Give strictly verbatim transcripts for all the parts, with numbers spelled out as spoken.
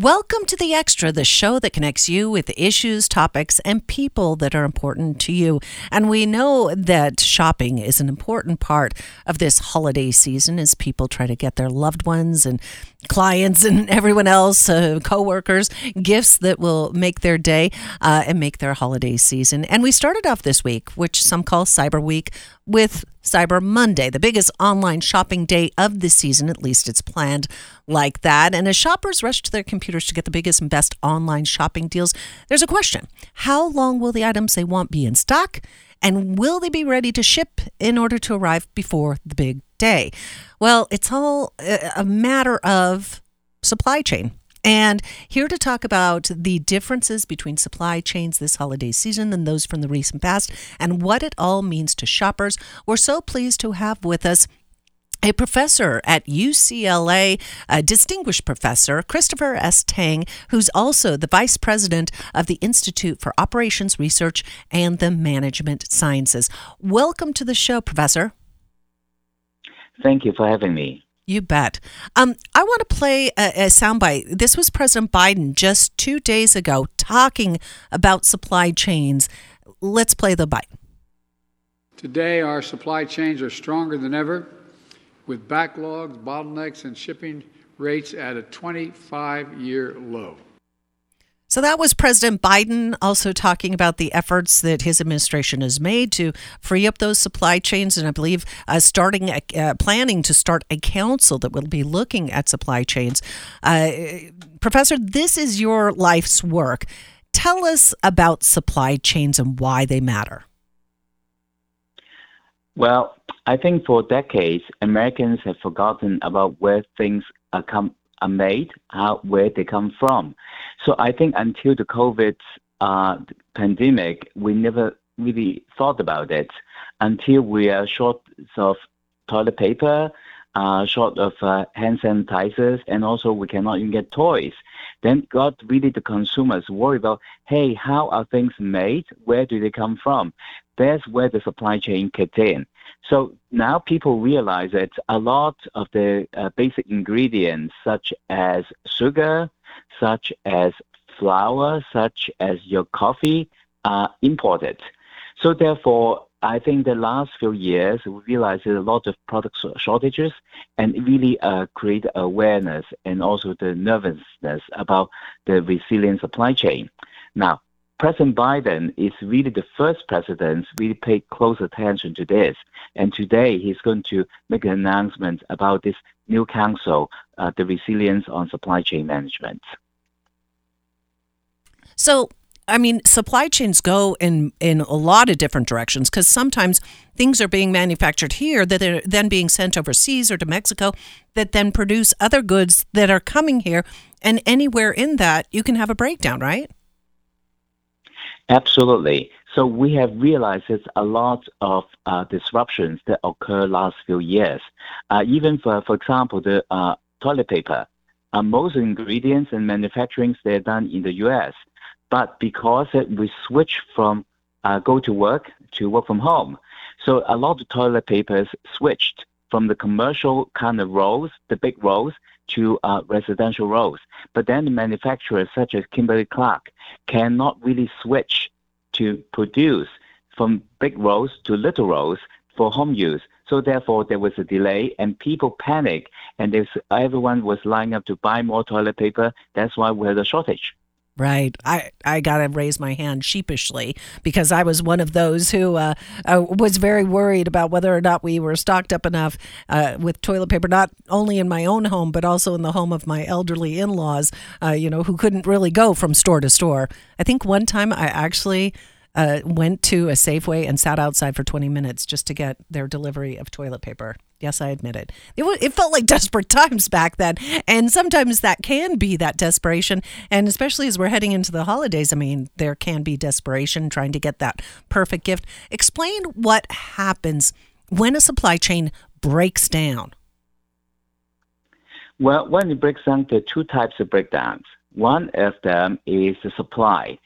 Welcome to The Extra, the show that connects you with issues, topics, and people that are important to you. And we know that shopping is an important part of this holiday season as people try to get their loved ones and clients and everyone else, uh, co-workers, gifts that will make their day uh, and make their holiday season. And we started off this week, which some call Cyber Week, with Cyber Monday, the biggest online shopping day of the season. At least it's planned like that. And as shoppers rush to their computers to get the biggest and best online shopping deals, there's a question. How long will the items they want be in stock? And will they be ready to ship in order to arrive before the big day? Well, it's all a matter of supply chain. And here to talk about the differences between supply chains this holiday season and those from the recent past and what it all means to shoppers, we're so pleased to have with us a professor at U C L A, a distinguished professor, Christopher S. Tang, who's also the vice president of the Institute for Operations Research and the Management Sciences. Welcome to the show, Professor. Thank you for having me. You bet. Um, I want to play a, a soundbite. This was President Biden just two days ago talking about supply chains. Let's play the bite. Today, our supply chains are stronger than ever, with backlogs, bottlenecks, and shipping rates at a twenty-five-year low. So that was President Biden also talking about the efforts that his administration has made to free up those supply chains. And I believe uh, starting a, uh, planning to start a council that will be looking at supply chains. Uh, Professor, this is your life's work. Tell us about supply chains and why they matter. Well, I think for decades, Americans have forgotten about where things are come are made, how, where they come from. So I think until the COVID uh, pandemic, we never really thought about it until we are short of toilet paper, uh, short of uh, hand sanitizers, and also we cannot even get toys. Then got really the consumers worry about, hey, how are things made? Where do they come from? That's where the supply chain kicked in. So now people realize that a lot of the uh, basic ingredients, such as sugar, such as flour, such as your coffee, are imported. So therefore, I think the last few years, we realized that a lot of product shortages and really uh, create awareness and also the nervousness about the resilient supply chain. Now, President Biden is really the first president really paid close attention to this. And today he's going to make an announcement about this new council, uh, the Resilience on Supply Chain Management. So, I mean, supply chains go in, in a lot of different directions because sometimes things are being manufactured here that are then being sent overseas or to Mexico that then produce other goods that are coming here. And anywhere in that, you can have a breakdown, right? Absolutely. So we have realized there's a lot of uh, disruptions that occur last few years. Uh, even for, for example, the uh, toilet paper. Uh, most ingredients and manufacturings, they're done in the U S. But because we switch from uh, go to work to work from home, so a lot of toilet papers switched from the commercial kind of rolls, the big rolls, to uh, residential rolls. But then the manufacturers such as Kimberly Clark cannot really switch to produce from big rolls to little rolls for home use. So therefore, there was a delay and people panicked and there's, everyone was lining up to buy more toilet paper. That's why we had a shortage. Right. I, I got to raise my hand sheepishly because I was one of those who uh, uh, was very worried about whether or not we were stocked up enough uh, with toilet paper, not only in my own home, but also in the home of my elderly in-laws, uh, you know, who couldn't really go from store to store. I think one time I actually uh, went to a Safeway and sat outside for twenty minutes just to get their delivery of toilet paper. Yes, I admit it. It, w- it felt like desperate times back then. And sometimes that can be that desperation. And especially as we're heading into the holidays, I mean, there can be desperation trying to get that perfect gift. Explain what happens when a supply chain breaks down. Well, when it breaks down, there are two types of breakdowns. One of them is the supply.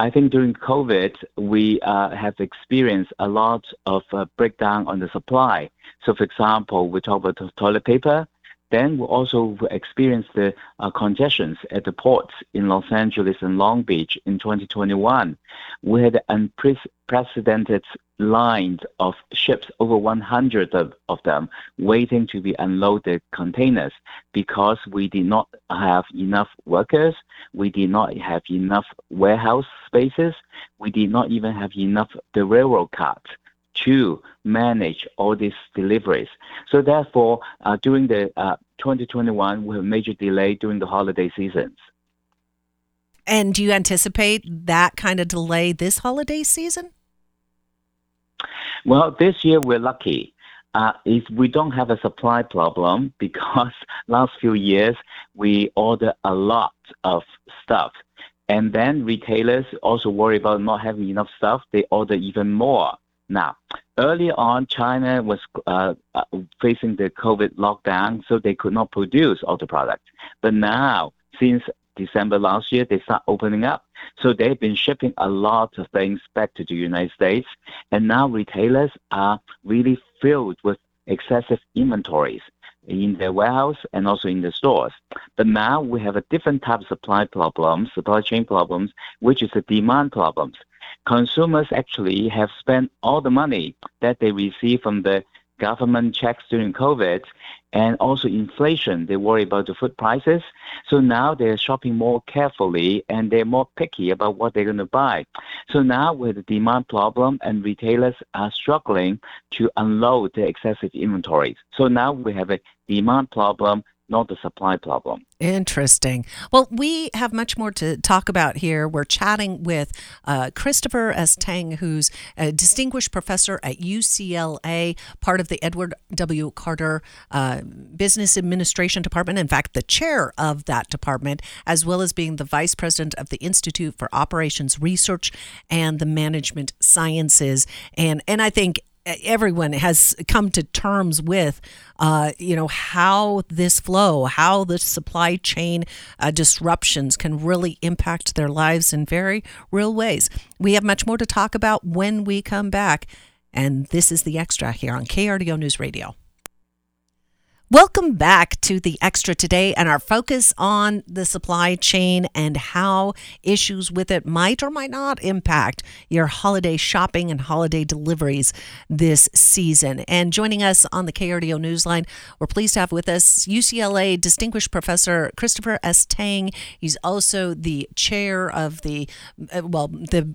I think during COVID, we uh, have experienced a lot of uh, breakdown on the supply. So, for example, we talk about toilet paper. Then we also experienced the uh, congestions at the ports in Los Angeles and Long Beach in twenty twenty-one. We had unprecedented lines of ships, over one hundred of, of them, waiting to be unloaded containers because we did not have enough workers, we did not have enough warehouse spaces, we did not even have enough the railroad carts to manage all these deliveries. So therefore, uh, during the uh, twenty twenty-one, we have major delay during the holiday seasons. And do you anticipate that kind of delay this holiday season? Well, this year we're lucky. Uh, is we don't have a supply problem because last few years we order a lot of stuff. And then retailers also worry about not having enough stuff. They order even more. Now, earlier on, China was uh, uh, facing the COVID lockdown, so they could not produce all the products. But now, since December last year, they start opening up. So they've been shipping a lot of things back to the United States. And now retailers are really filled with excessive inventories in their warehouse and also in the stores. But now we have a different type of supply problems, supply chain problems, which is the demand problems. Consumers actually have spent all the money that they receive from the government checks during COVID, and also inflation. They worry about the food prices. So now they're shopping more carefully and they're more picky about what they're going to buy. So now with the demand problem, and retailers are struggling to unload their excessive inventories. So now we have a demand problem, not the supply problem. Interesting. Well, we have much more to talk about here. We're chatting with uh, Christopher S. Tang, who's a distinguished professor at U C L A, part of the Edward W. Carter uh, Business Administration Department, in fact, the chair of that department, as well as being the vice president of the Institute for Operations Research and the Management Sciences. And, and I think everyone has come to terms with, uh, you know, how this flow, how the supply chain uh, disruptions can really impact their lives in very real ways. We have much more to talk about when we come back. And this is The Extra here on K R D O News Radio. Welcome back to The Extra today, and our focus on the supply chain and how issues with it might or might not impact your holiday shopping and holiday deliveries this season. And joining us on the K R D O Newsline, we're pleased to have with us U C L A Distinguished Professor Christopher S. Tang. He's also the chair of the, well, the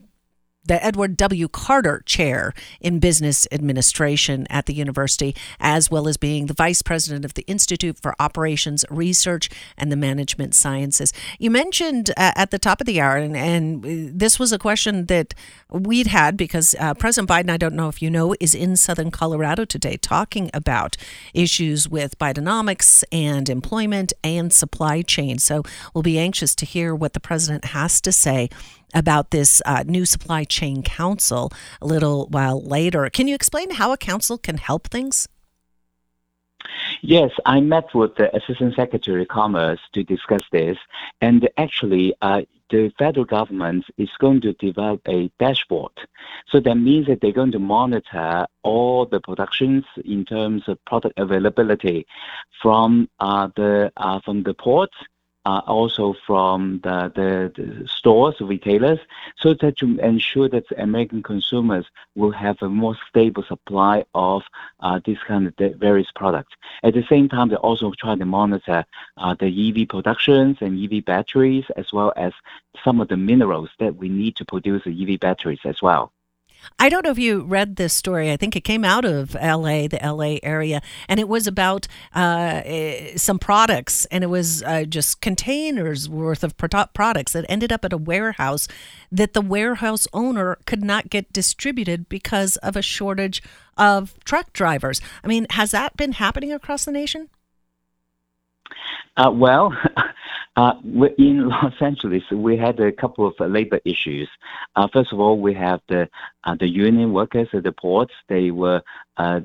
the Edward W. Carter Chair in Business Administration at the university, as well as being the vice president of the Institute for Operations Research and the Management Sciences. You mentioned uh, at the top of the hour, and, and this was a question that we'd had because uh, President Biden, I don't know if you know, is in Southern Colorado today talking about issues with Bidenomics and employment and supply chain. So we'll be anxious to hear what the president has to say about this uh, new supply chain council a little while later. Can you explain how a council can help things? Yes, I met with the Assistant Secretary of Commerce to discuss this. And actually, uh, the federal government is going to develop a dashboard. So that means that they're going to monitor all the productions in terms of product availability from uh, the uh, from the ports, Uh, also from the, the, the stores, retailers, so that to ensure that American consumers will have a more stable supply of uh, these kind of various products. At the same time, they also try to monitor uh, the E V productions and E V batteries, as well as some of the minerals that we need to produce the E V batteries as well. I don't know if you read this story. I think it came out of L A, the L A area, and it was about uh, some products, and it was uh, just containers worth of products that ended up at a warehouse that the warehouse owner could not get distributed because of a shortage of truck drivers. I mean, has that been happening across the nation? Uh, well, Uh, in Los Angeles, we had a couple of labor issues. Uh, first of all, we have the uh, the union workers at the ports. They were uh,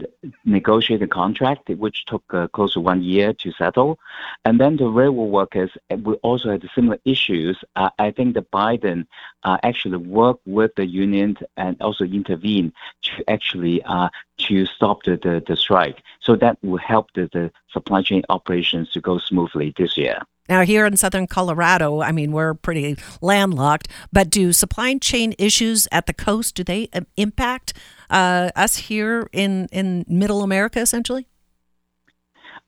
negotiating a contract, which took uh, close to one year to settle. And then the railroad workers, we also had similar issues. Uh, I think that Biden uh, actually worked with the union and also intervened to actually uh, to stop the, the, the strike. So that will help the, the supply chain operations to go smoothly this year. Now, here in southern Colorado, I mean, we're pretty landlocked, but do supply chain issues at the coast, do they impact uh, us here in, in middle America, essentially?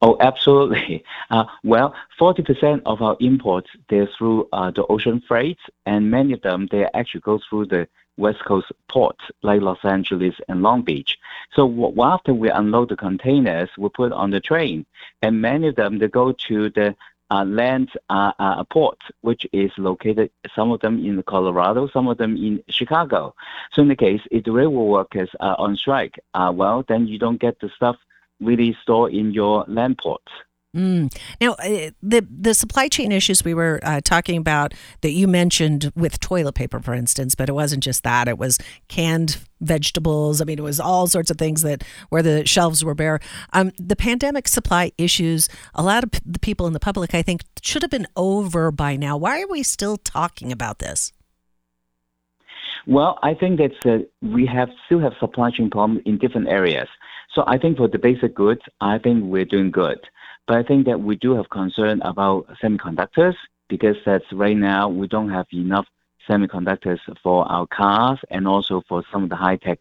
Oh, absolutely. Uh, well, forty percent of our imports, they're through uh, the ocean freight, and many of them, they actually go through the West Coast ports like Los Angeles and Long Beach. So w- after we unload the containers, we put on the train, and many of them, they go to the Uh, land uh, uh, port, which is located, some of them in Colorado, some of them in Chicago. So in the case, if the railroad workers are on strike, uh, well, then you don't get the stuff really stored in your land port. Mm. Now, uh, the the supply chain issues we were uh, talking about that you mentioned with toilet paper, for instance, but it wasn't just that. It was canned vegetables. I mean, it was all sorts of things that where the shelves were bare. Um, the pandemic supply issues, a lot of p- the people in the public, I think, should have been over by now. Why are we still talking about this? Well, I think that uh, we have still have supply chain problems in different areas. So I think for the basic goods, I think we're doing good. But I think that we do have concern about semiconductors because that's right now we don't have enough semiconductors for our cars and also for some of the high-tech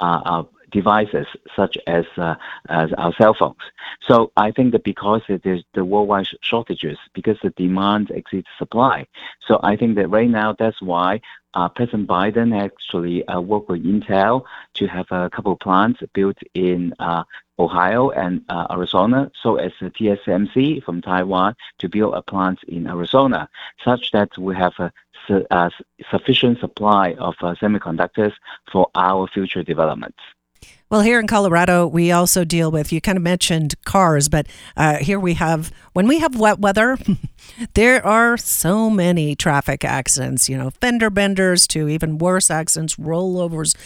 uh, uh, devices such as, uh, as our cell phones. So I think that because there's the worldwide shortages, because the demand exceeds supply. So I think that right now that's why uh, President Biden actually uh, worked with Intel to have a couple of plants built in uh Ohio and uh, Arizona, so as the T S M C from Taiwan to build a plant in Arizona, such that we have a, a sufficient supply of uh, semiconductors for our future developments. Well, here in Colorado, we also deal with, you kind of mentioned cars, but uh, here we have, when we have wet weather, there are so many traffic accidents, you know, fender benders to even worse accidents, rollovers.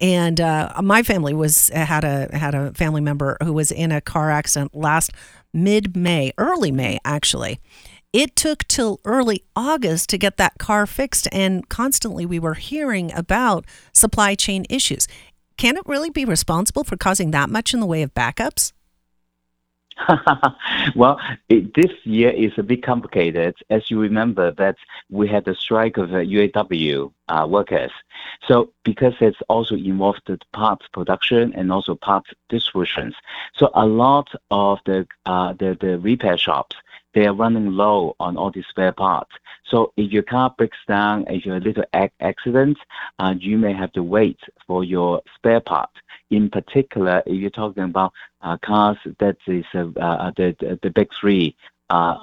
And uh, my family was had a had a family member who was in a car accident last mid-May, early May, actually. It took till early August to get that car fixed, and constantly we were hearing about supply chain issues. Can it really be responsible for causing that much in the way of backups? Well, it, this year is a bit complicated. As you remember, that we had the strike of uh, U A W uh, workers. So because it's also involved in parts production and also parts distributions. So a lot of the uh, the, the repair shops, they are running low on all these spare parts. So if your car breaks down, if you're a little ac- accident, uh, you may have to wait for your spare part. In particular, if you're talking about uh, cars, that is uh, uh, the, the big three uh,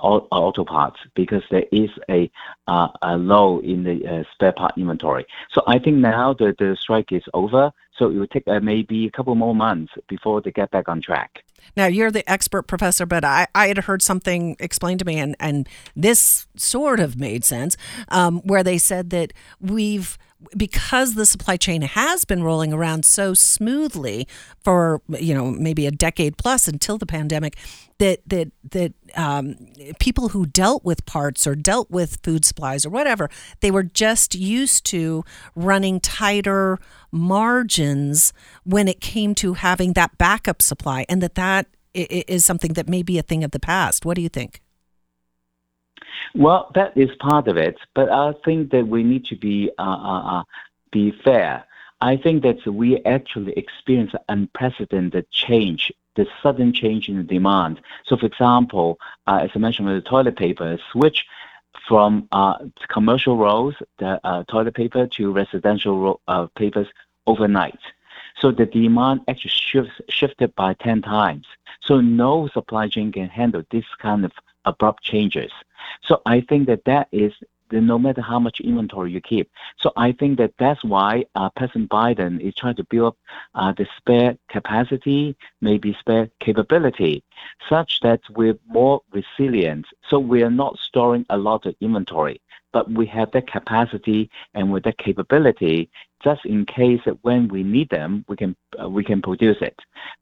auto parts, because there is a, uh, a low in the uh, spare part inventory. So I think now that the strike is over, so it will take uh, maybe a couple more months before they get back on track. Now, you're the expert, Professor, but I, I had heard something explained to me, and, and this sort of made sense, um, where they said that we've, because the supply chain has been rolling around so smoothly for, you know, maybe a decade plus until the pandemic, that that that um, people who dealt with parts or dealt with food supplies or whatever, they were just used to running tighter margins when it came to having that backup supply, and that that is something that may be a thing of the past. What do you think? Well, that is part of it, but I think that we need to be uh, uh, be fair. I think that we actually experienced unprecedented change, the sudden change in the demand. So, for example, uh, as I mentioned, with the toilet paper switch from uh, commercial rolls, the uh, toilet paper, to residential ro- uh, papers overnight. So the demand actually shifts, shifted by ten times. So no supply chain can handle this kind of abrupt changes. So I think that that is then no matter how much inventory you keep. So I think that that's why uh, President Biden is trying to build up uh, the spare capacity, maybe spare capability, such that we're more resilient. So we are not storing a lot of inventory, but we have the capacity and with the capability, just in case that when we need them, we can uh, we can produce it.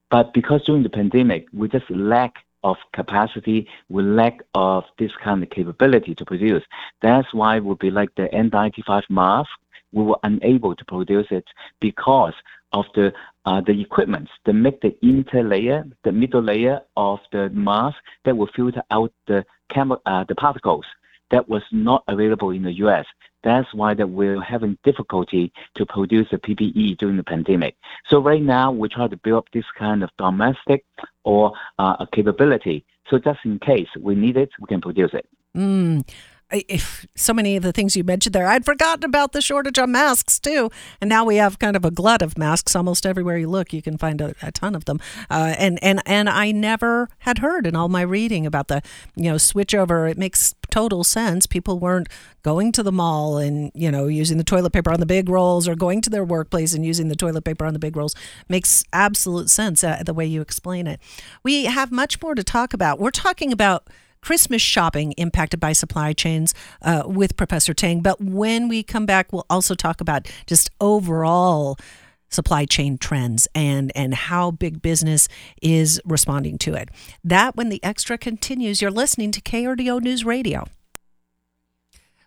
But because during the pandemic, we just lack of capacity, we lack of this kind of capability to produce. That's why it would be like the N ninety-five mask. We were unable to produce it because of the uh, the equipment that make the interlayer, the middle layer of the mask that will filter out the chem- uh, the particles. That was not available in the U S. That's why that we're having difficulty to produce the P P E during the pandemic. So right now, we try to build up this kind of domestic or uh, a capability. So just in case we need it, we can produce it. Mm. If so many of the things you mentioned there, I'd forgotten about the shortage on masks too. And now we have kind of a glut of masks almost everywhere you look. You can find a, a ton of them. Uh, and, and, and I never had heard in all my reading about the, you know, switchover. It makes total sense. People weren't going to the mall and, you know, using the toilet paper on the big rolls, or going to their workplace and using the toilet paper on the big rolls. Makes absolute sense uh, the way you explain it. We have much more to talk about. We're talking about Christmas shopping impacted by supply chains uh, with Professor Tang. But when we come back, we'll also talk about just overall supply chain trends and, and how big business is responding to it. That when the extra continues. You're listening to K R D O News Radio.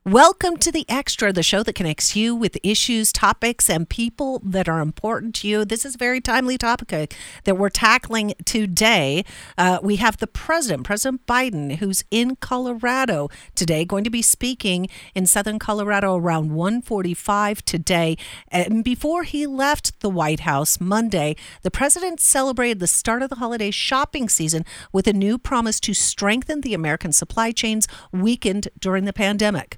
Welcome to The Extra, the show that connects you with issues, topics, and people that are important to you. This is a very timely topic that we're tackling today. Uh, we have the president, President Biden, who's in Colorado today, going to be speaking in southern Colorado around one forty-five today. And before he left the White House Monday, the president celebrated the start of the holiday shopping season with a new promise to strengthen the American supply chains weakened during the pandemic.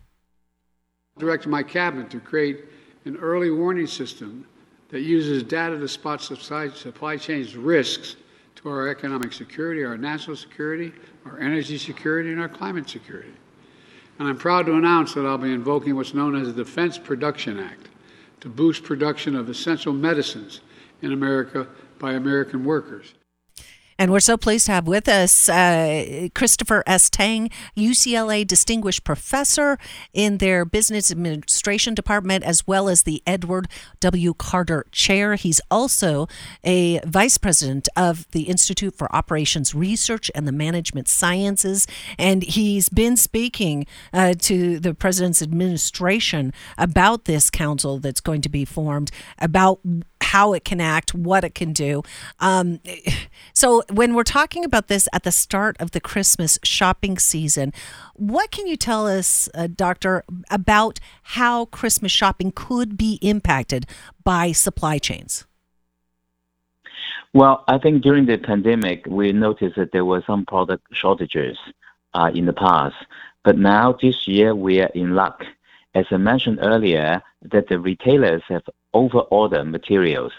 Directed my cabinet to create an early warning system that uses data to spot supply, supply chains risks to our economic security, our national security, our energy security, and our climate security. And I'm proud to announce that I'll be invoking what's known as the Defense Production Act to boost production of essential medicines in America by American workers. And we're so pleased to have with us uh, Christopher S. Tang, U C L A Distinguished Professor in their Business Administration Department, as well as the Edward W. Carter Chair. He's also a Vice President of the Institute for Operations Research and the Management Sciences. And he's been speaking uh, to the President's administration about this council that's going to be formed, about how it can act, what it can do. Um, so when we're talking about this at the start of the Christmas shopping season, what can you tell us, uh, Doctor, about how Christmas shopping could be impacted by supply chains? Well, I think during the pandemic, we noticed that there were some product shortages uh, in the past. But now this year, we are in luck. As I mentioned earlier, that the retailers have over-ordered materials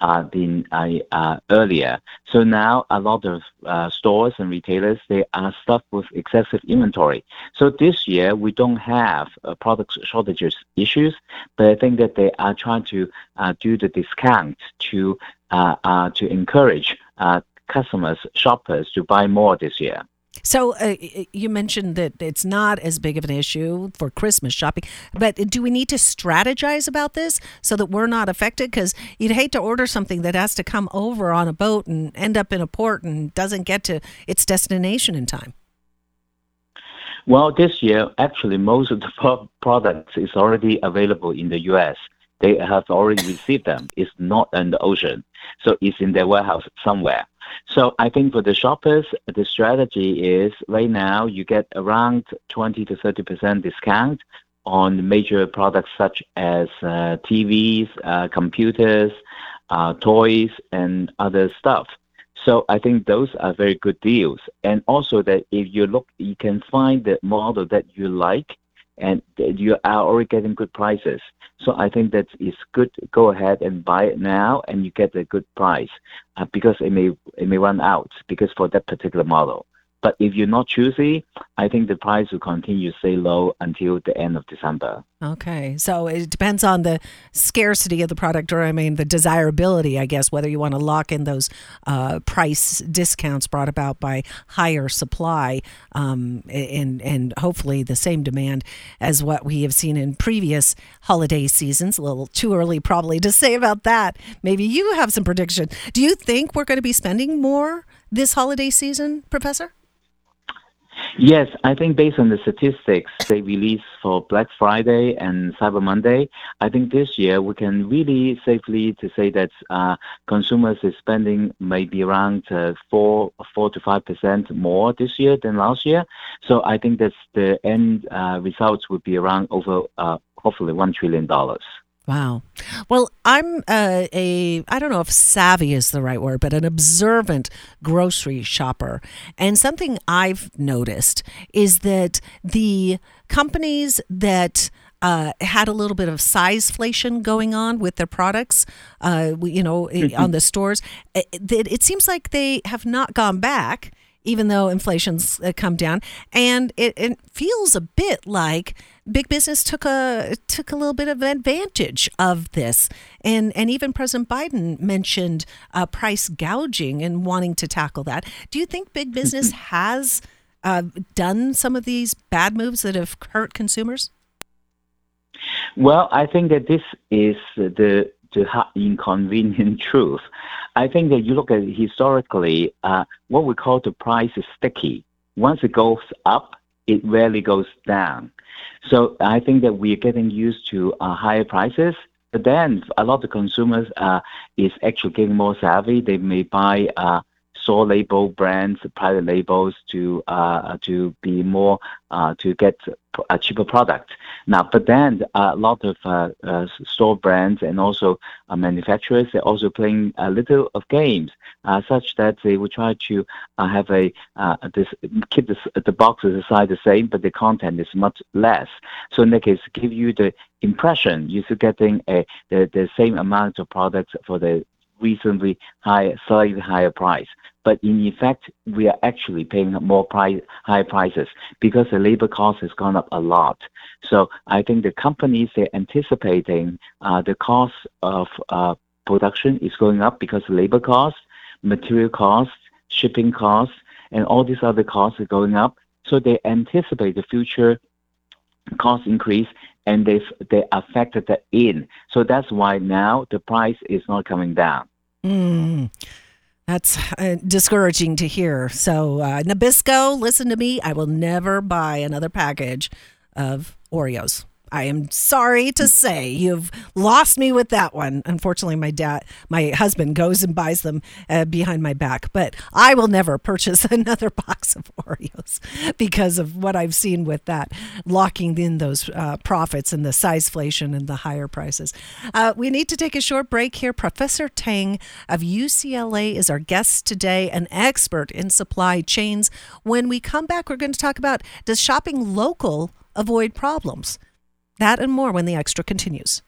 uh, been, uh, uh, earlier. So now a lot of uh, stores and retailers, they are stuffed with excessive inventory. So this year, we don't have uh, product shortages issues, but I think that they are trying to uh, do the discount to, uh, uh, to encourage uh, customers, shoppers to buy more this year. So uh, you mentioned that it's not as big of an issue for Christmas shopping, but do we need to strategize about this so that we're not affected? Because you'd hate to order something that has to come over on a boat and end up in a port and doesn't get to its destination in time. Well, this year, actually, most of the products is already available in the U S. They have already received them. It's not in the ocean. So it's in their warehouse somewhere. So I think for the shoppers, the strategy is right now you get around twenty to thirty percent discount on major products such as uh, T Vs, uh, computers, uh, toys, and other stuff. So I think those are very good deals. And also that if you look, you can find the model that you like and you are already getting good prices. So I think that it's good. Go ahead and buy it now, and you get a good price uh, because it may it may run out because for that particular model. But if you're not choosy, I think the price will continue to stay low until the end of December. Okay. So it depends on the scarcity of the product, or I mean the desirability, I guess, whether you want to lock in those uh, price discounts brought about by higher supply um, and, and hopefully the same demand as what we have seen in previous holiday seasons. A little too early probably to say about that. Maybe you have some prediction. Do you think we're going to be spending more this holiday season, Professor? Yes, I think based on the statistics they released for Black Friday and Cyber Monday, I think this year we can really safely to say that uh, consumers is spending maybe around uh, four, four to five percent more this year than last year. So I think that's the end uh, results would be around over uh, hopefully one trillion dollars. Wow. Well, I'm uh, a, I don't know if savvy is the right word, but an observant grocery shopper. And something I've noticed is that the companies that uh, had a little bit of sizeflation going on with their products, uh, you know, on the stores, it, it seems like they have not gone back, even though inflation's come down. And it, it feels a bit like big business took a took a little bit of advantage of this. And and even President Biden mentioned uh, price gouging and wanting to tackle that. Do you think big business has uh, done some of these bad moves that have hurt consumers? Well, I think that this is the, the inconvenient truth. I think that you look at historically, uh, what we call the price is sticky. Once it goes up, it rarely goes down. So I think that we're getting used to uh, higher prices, but then a lot of consumers uh, is actually getting more savvy. They may buy uh, store label brands, private labels to uh, to be more uh, to get a cheaper product. Now, but then a lot of uh, uh, store brands and also uh, manufacturers, they're also playing a little of games, uh, such that they will try to uh, have a uh, this keep this, the boxes aside the same, but the content is much less. So in that case, give you the impression you're still getting a the, the same amount of products for the reasonably high, slightly higher price. But in effect, we are actually paying more price, higher prices because the labor cost has gone up a lot. So I think the companies, they're anticipating uh, the cost of uh, production is going up because labor cost, material cost, shipping costs, and all these other costs are going up. So they anticipate the future cost increase, and they they affected that in. So that's why now the price is not coming down. Mm. That's uh, discouraging to hear. So uh, Nabisco, listen to me. I will never buy another package of Oreos. I am sorry to say you've lost me with that one. Unfortunately, my dad, my husband goes and buys them uh, behind my back, but I will never purchase another box of Oreos because of what I've seen with that, locking in those uh, profits and the sizeflation and the higher prices. Uh, we need to take a short break here. Professor Tang of U C L A is our guest today, an expert in supply chains. When we come back, we're going to talk about, does shopping local avoid problems? That and more when The Extra continues.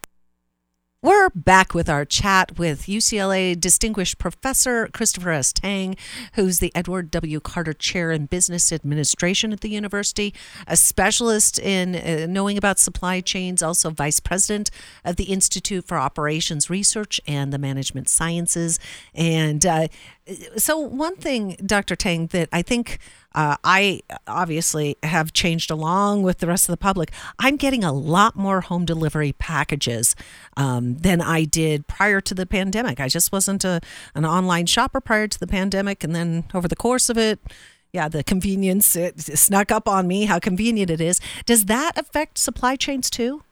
We're back with our chat with U C L A Distinguished Professor Christopher S. Tang, who's the Edward W. Carter Chair in Business Administration at the university, a specialist in uh, knowing about supply chains, also Vice President of the Institute for Operations Research and the Management Sciences. And uh, so one thing, Doctor Tang, that I think uh, I obviously have changed along with the rest of the public, I'm getting a lot more home delivery packages um, than I did prior to the pandemic. I just wasn't a, an online shopper prior to the pandemic. And then over the course of it, yeah, the convenience, it, it snuck up on me, how convenient it is. Does that affect supply chains too?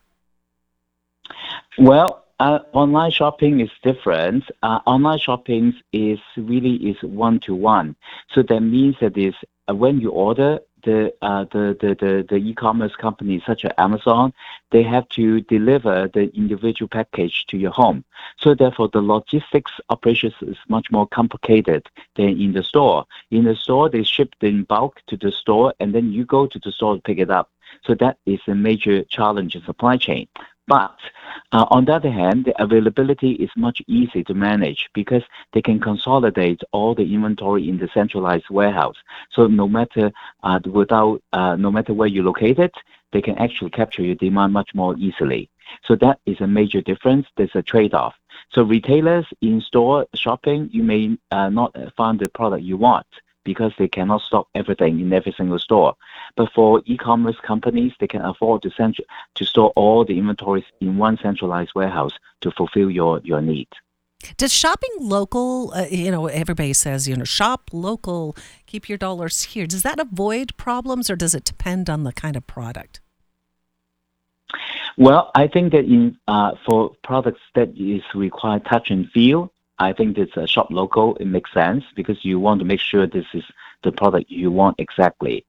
Well, Uh, online shopping is different. Uh, online shopping is really is one-to-one. So that means that is uh, when you order, the, uh, the, the, the, the e-commerce companies such as Amazon, they have to deliver the individual package to your home. So therefore, the logistics operations is much more complicated than in the store. In the store, they ship in bulk to the store, and then you go to the store to pick it up. So that is a major challenge in supply chain. But uh, on the other hand, the availability is much easier to manage because they can consolidate all the inventory in the centralized warehouse. So no matter uh, without uh, no matter where you locate it, they can actually capture your demand much more easily. So that is a major difference. There's a trade-off. So retailers in-store shopping, you may uh, not find the product you want because they cannot stock everything in every single store. But for e-commerce companies, they can afford to, central, to store all the inventories in one centralized warehouse to fulfill your, your need. Does shopping local, uh, you know, everybody says, you know, shop local, keep your dollars here. Does that avoid problems or does it depend on the kind of product? Well, I think that in uh, for products that is required touch and feel, I think it's a shop local. It makes sense because you want to make sure this is the product you want exactly.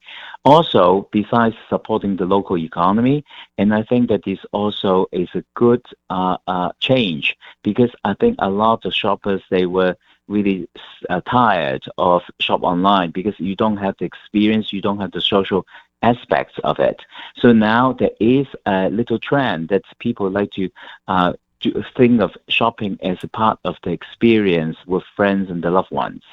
Also, besides supporting the local economy, and I think that this also is a good uh, uh, change because I think a lot of shoppers, they were really uh, tired of shop online because you don't have the experience, you don't have the social aspects of it. So now there is a little trend that people like to uh, to think of shopping as a part of the experience with friends and the loved ones.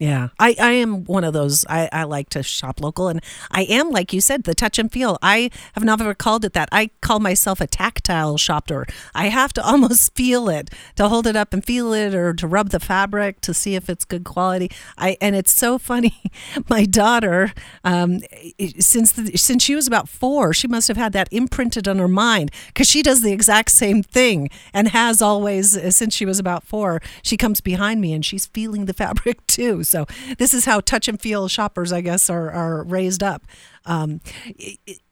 Yeah, I, I am one of those. I, I like to shop local. And I am, like you said, the touch and feel. I have never called it that. I call myself a tactile shopper. I have to almost feel it, to hold it up and feel it or to rub the fabric to see if it's good quality. I And it's so funny. My daughter, um, since, the, since she was about four, she must have had that imprinted on her mind because she does the exact same thing and has always, since she was about four, she comes behind me and she's feeling the fabric too. So this is how touch and feel shoppers, I guess, are, are raised up. Um,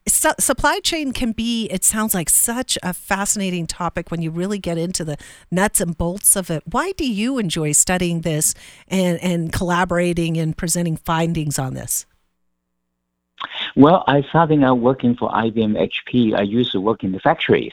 su- supply chain can be, it sounds like, such a fascinating topic when you really get into the nuts and bolts of it. Why do you enjoy studying this and, and collaborating and presenting findings on this? Well, I started out working for I B M, H P. I used to work in the factories,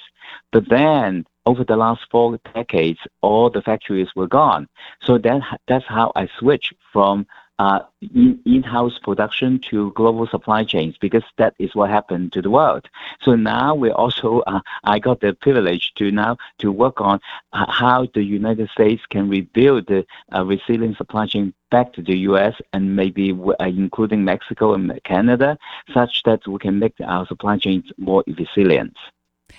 but then over the last four decades, all the factories were gone. So that, that's how I switched from uh, in, in-house production to global supply chains, because that is what happened to the world. So now we also, uh, I got the privilege to now to work on uh, how the United States can rebuild the uh, resilient supply chain back to the U S and maybe uh, including Mexico and Canada, such that we can make our supply chains more resilient.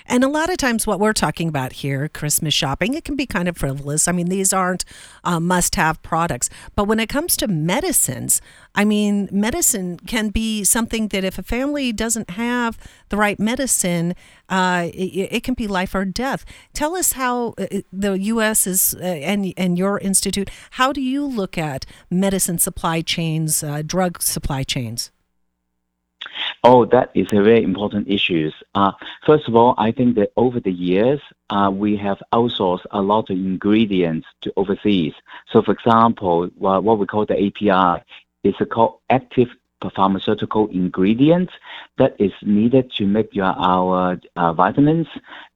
And a lot of times what we're talking about here, Christmas shopping, it can be kind of frivolous. I mean, these aren't uh, must-have products. But when it comes to medicines, I mean, medicine can be something that if a family doesn't have the right medicine, uh, it, it can be life or death. Tell us how the U S is, uh, and, and your institute, how do you look at medicine supply chains, uh, drug supply chains? Oh, that is a very important issue. Uh, first of all, I think that over the years, uh, we have outsourced a lot of ingredients to overseas. So, for example, what we call the A P I is a called active pharmaceutical ingredient that is needed to make your, our uh, vitamins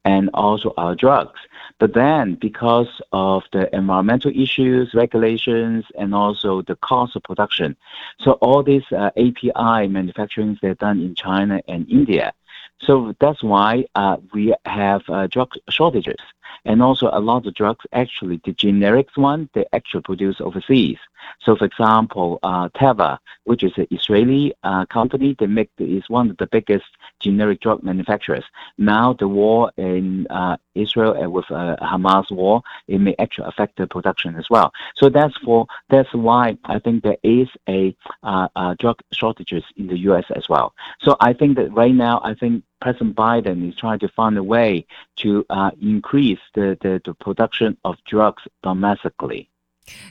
and also our drugs. But then, because of the environmental issues, regulations, and also the cost of production, so all these uh, A P I manufacturing, they're done in China and India. So that's why uh, we have uh, drug shortages. And also a lot of drugs, actually, the generics one, they actually produce overseas. So, for example, uh, Teva, which is an Israeli uh, company, they make the, is one of the biggest generic drug manufacturers. Now the war in uh, Israel uh, with uh, Hamas war, it may actually affect the production as well. So that's for that's why I think there is a uh, uh, drug shortages in the U S as well. So I think that right now, I think President Biden is trying to find a way to uh, increase the, the, the production of drugs domestically.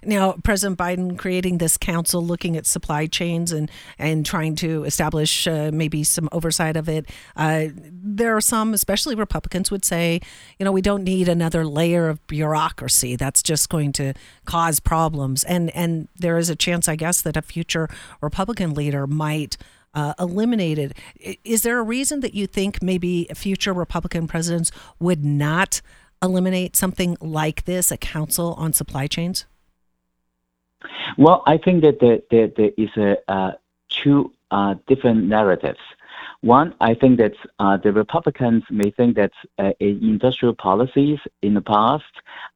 Now, President Biden creating this council looking at supply chains and, and trying to establish uh, maybe some oversight of it. Uh, there are some, especially Republicans, would say, you know, we don't need another layer of bureaucracy. That's just going to cause problems. And, and there is a chance, I guess, that a future Republican leader might Uh, eliminated. Is there a reason that you think maybe future Republican presidents would not eliminate something like this, a council on supply chains? Well, I think that there, there, there is a, uh, two uh, different narratives. One, I think that uh, the Republicans may think that uh, industrial policies in the past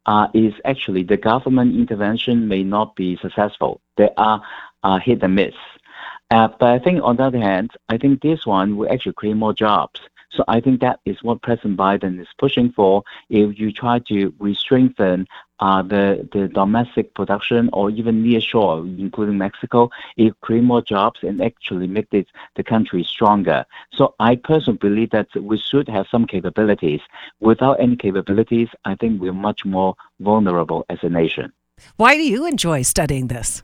uh, is actually the government intervention may not be successful. They are uh, hit and miss. Uh, but I think on the other hand, I think this one will actually create more jobs. So I think that is what President Biden is pushing for. If you try to re-strengthen uh, the, the domestic production or even nearshore, including Mexico, it create more jobs and actually make this, the country stronger. So I personally believe that we should have some capabilities. Without any capabilities, I think we're much more vulnerable as a nation. Why do you enjoy studying this?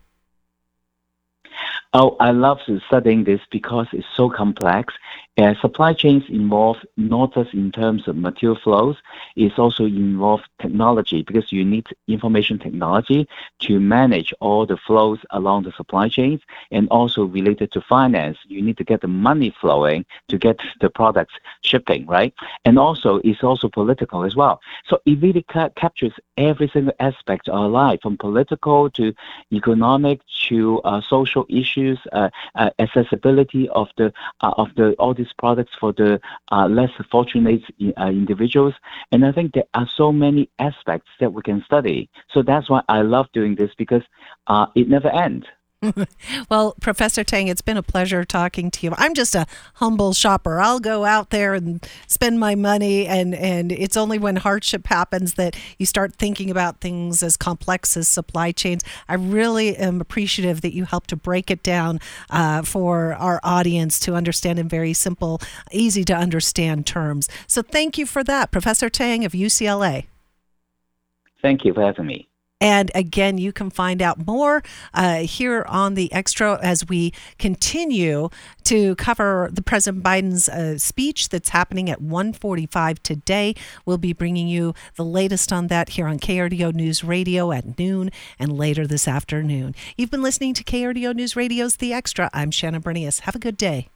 Oh, I love studying this because it's so complex. Uh, supply chains involve not just in terms of material flows, it's also involved technology because you need information technology to manage all the flows along the supply chains, and also related to finance. You need to get the money flowing to get the products shipping, right? And also, it's also political as well. So it really ca- captures every single aspect of our life, from political to economic to uh, social issues. Uh, uh, accessibility of the uh, of the all these products for the uh, less fortunate uh, individuals, and I think there are so many aspects that we can study. So that's why I love doing this, because uh, it never ends. Well, Professor Tang, it's been a pleasure talking to you. I'm just a humble shopper. I'll go out there and spend my money, and, and it's only when hardship happens that you start thinking about things as complex as supply chains. I really am appreciative that you helped to break it down uh, for our audience to understand in very simple, easy to understand terms. So thank you for that, Professor Tang of U C L A. Thank you for having me. And again, you can find out more uh, here on The Extra as we continue to cover the President Biden's uh, speech that's happening at one forty-five today. We'll be bringing you the latest on that here on K R D O News Radio at noon and later this afternoon. You've been listening to K R D O News Radio's The Extra. I'm Shannon Bernius. Have a good day.